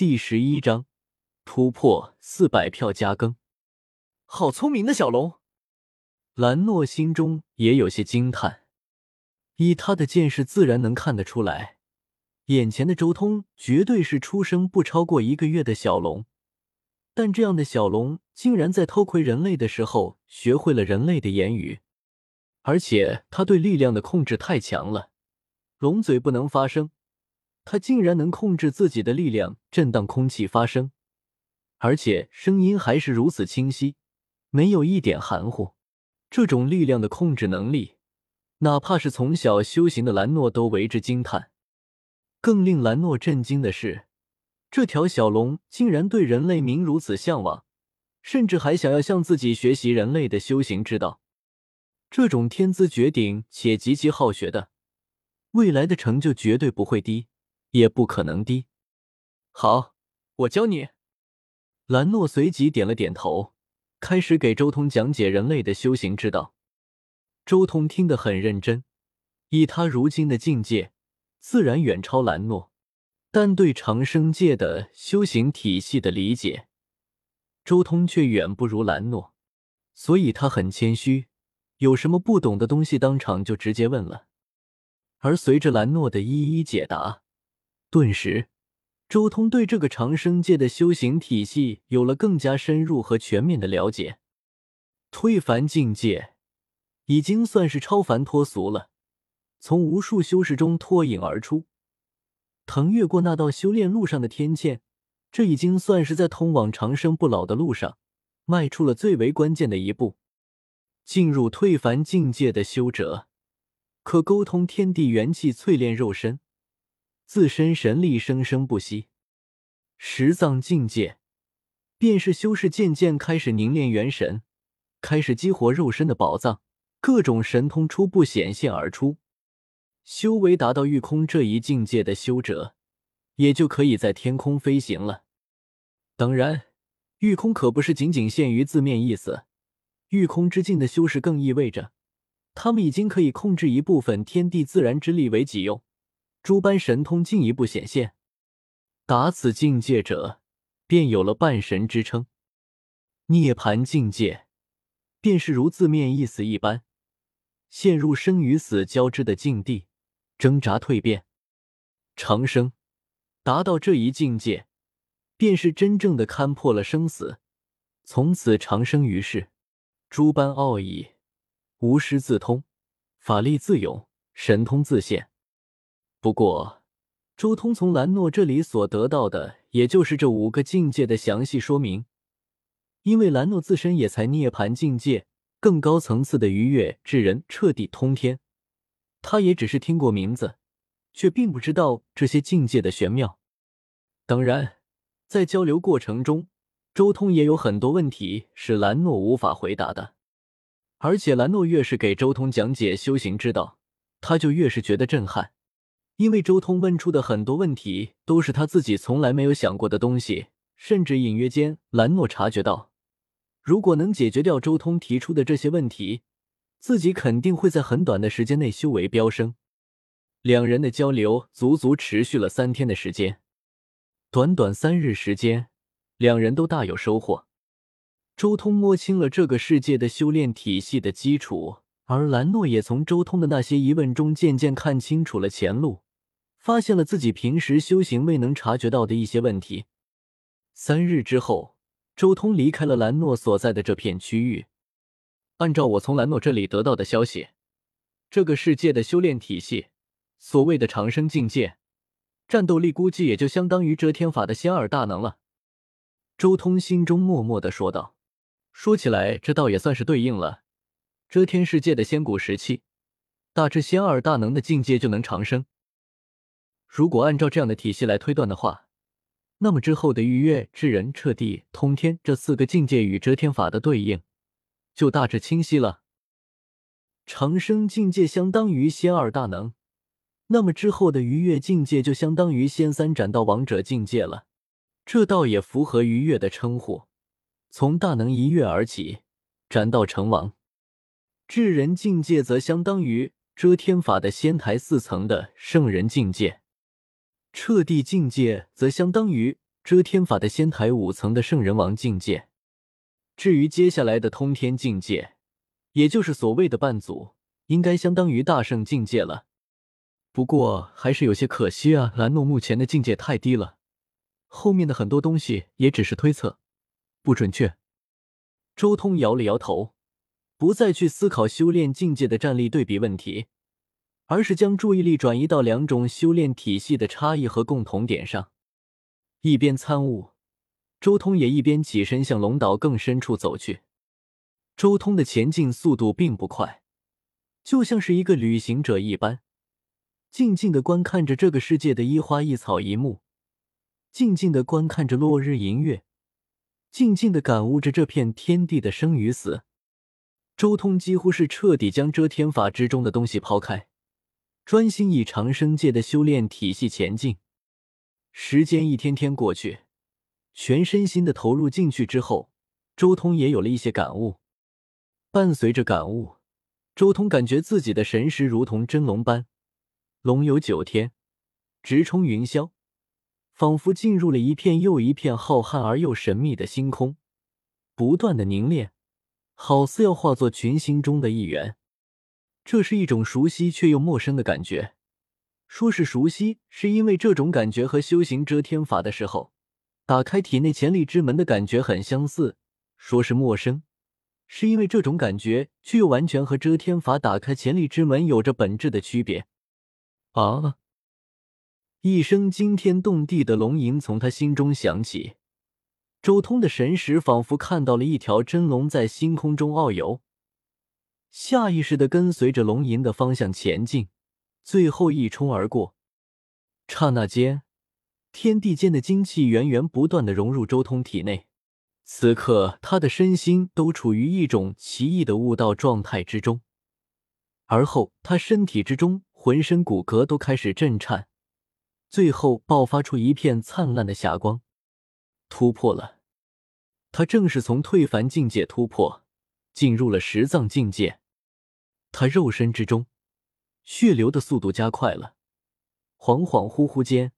第11章突破400票加更。好聪明的小龙！兰诺心中也有些惊叹。依他的见识自然能看得出来，眼前的周通绝对是出生不超过一个月的小龙，但这样的小龙竟然在偷窥人类的时候学会了人类的言语，而且他对力量的控制太强了，龙嘴不能发声，他竟然能控制自己的力量震荡空气发声，而且声音还是如此清晰，没有一点含糊。这种力量的控制能力，哪怕是从小修行的兰诺都为之惊叹。更令兰诺震惊的是，这条小龙竟然对人类名如此向往，甚至还想要向自己学习人类的修行之道。这种天资绝顶且极其好学的，未来的成就绝对不会低，也不可能低。好，我教你。兰诺随即点了点头，开始给周通讲解人类的修行之道。周通听得很认真，以他如今的境界，自然远超兰诺，但对长生界的修行体系的理解，周通却远不如兰诺，所以他很谦虚，有什么不懂的东西当场就直接问了。而随着兰诺的一一解答，顿时周通对这个长生界的修行体系有了更加深入和全面的了解。推凡境界已经算是超凡脱俗了，从无数修士中脱颖而出，腾越过那道修炼路上的天堑，这已经算是在通往长生不老的路上迈出了最为关键的一步。进入推凡境界的修者，可沟通天地元气，淬炼肉身，自身神力生生不息。十藏境界便是修士渐渐开始凝练元神，开始激活肉身的宝藏，各种神通初步显现而出。修为达到御空这一境界的修者，也就可以在天空飞行了。当然，御空可不是仅仅限于字面意思，御空之境的修士更意味着他们已经可以控制一部分天地自然之力为己用，诸般神通进一步显现。达此境界者，便有了半神之称。涅槃境界便是如字面意思一般，陷入生与死交织的境地，挣扎蜕变。长生达到这一境界，便是真正的看破了生死，从此长生于世，诸般奥义无师自通，法力自涌，神通自现。不过，周通从兰诺这里所得到的，也就是这5个境界的详细说明。因为兰诺自身也才涅槃境界，更高层次的愉悦至人彻底通天，他也只是听过名字，却并不知道这些境界的玄妙。当然，在交流过程中，周通也有很多问题是兰诺无法回答的，而且兰诺越是给周通讲解修行之道，他就越是觉得震撼。因为周通问出的很多问题都是他自己从来没有想过的东西，甚至隐约间兰诺察觉到，如果能解决掉周通提出的这些问题，自己肯定会在很短的时间内修为飙升。两人的交流足足持续了3天的时间，短短3日时间，两人都大有收获。周通摸清了这个世界的修炼体系的基础，而兰诺也从周通的那些疑问中渐渐看清楚了前路，发现了自己平时修行未能察觉到的一些问题。3日之后，周通离开了兰诺所在的这片区域。按照我从兰诺这里得到的消息，这个世界的修炼体系，所谓的长生境界，战斗力估计也就相当于遮天法的仙二大能了。周通心中默默地说道。说起来，这倒也算是对应了遮天世界的仙古时期，大致仙二大能的境界就能长生。如果按照这样的体系来推断的话，那么之后的逾越至人彻地通天这4个境界与遮天法的对应就大致清晰了。长生境界相当于仙二大能，那么之后的逾越境界就相当于仙三斩道王者境界了。这倒也符合逾越的称呼，从大能一跃而起，斩道成王。至人境界则相当于遮天法的仙台4层的圣人境界，彻地境界则相当于遮天法的仙台5层的圣人王境界。至于接下来的通天境界，也就是所谓的半祖，应该相当于大圣境界了。不过还是有些可惜啊，兰诺目前的境界太低了，后面的很多东西也只是推测，不准确。周通摇了摇头，不再去思考修炼境界的战力对比问题，而是将注意力转移到两种修炼体系的差异和共同点上。一边参悟，周通也一边起身向龙岛更深处走去。周通的前进速度并不快，就像是一个旅行者一般，静静地观看着这个世界的一花一草一木，静静地观看着落日银月，静静地感悟着这片天地的生与死。周通几乎是彻底将遮天法之中的东西抛开，专心以长生界的修炼体系前进。时间一天天过去，全身心的投入进去之后，周通也有了一些感悟。伴随着感悟，周通感觉自己的神识如同真龙般，龙游9天，直冲云霄，仿佛进入了一片又一片浩瀚而又神秘的星空，不断的凝练，好似要化作群星中的一员。这是一种熟悉却又陌生的感觉。说是熟悉，是因为这种感觉和修行遮天法的时候打开体内潜力之门的感觉很相似；说是陌生，是因为这种感觉却又完全和遮天法打开潜力之门有着本质的区别。啊！一声惊天动地的龙吟从他心中响起，周通的神识仿佛看到了一条真龙在星空中遨游，下意识地跟随着龙吟的方向前进，最后一冲而过。刹那间，天地间的精气源源不断地融入周通体内，此刻他的身心都处于一种奇异的悟道状态之中。而后他身体之中浑身骨骼都开始震颤，最后爆发出一片灿烂的霞光。突破了！他正是从退凡境界突破，进入了十藏境界。他肉身之中血流的速度加快了，恍恍惚惚间，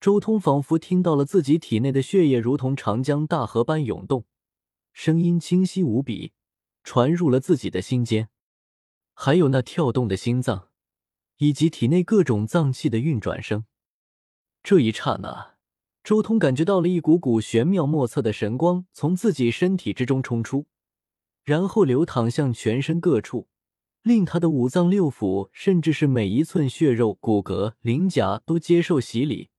周通仿佛听到了自己体内的血液如同长江大河般涌动，声音清晰无比，传入了自己的心间，还有那跳动的心脏，以及体内各种脏器的运转声。这一刹那，周通感觉到了一股股玄妙莫测的神光从自己身体之中冲出，然后流淌向全身各处，令他的5脏6腑，甚至是每一寸血肉、骨骼、鳞甲都接受洗礼，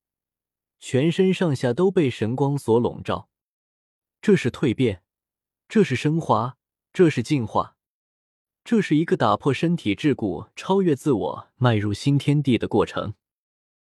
全身上下都被神光所笼罩。这是蜕变，这是升华，这是进化，这是一个打破身体桎梏、超越自我、迈入新天地的过程。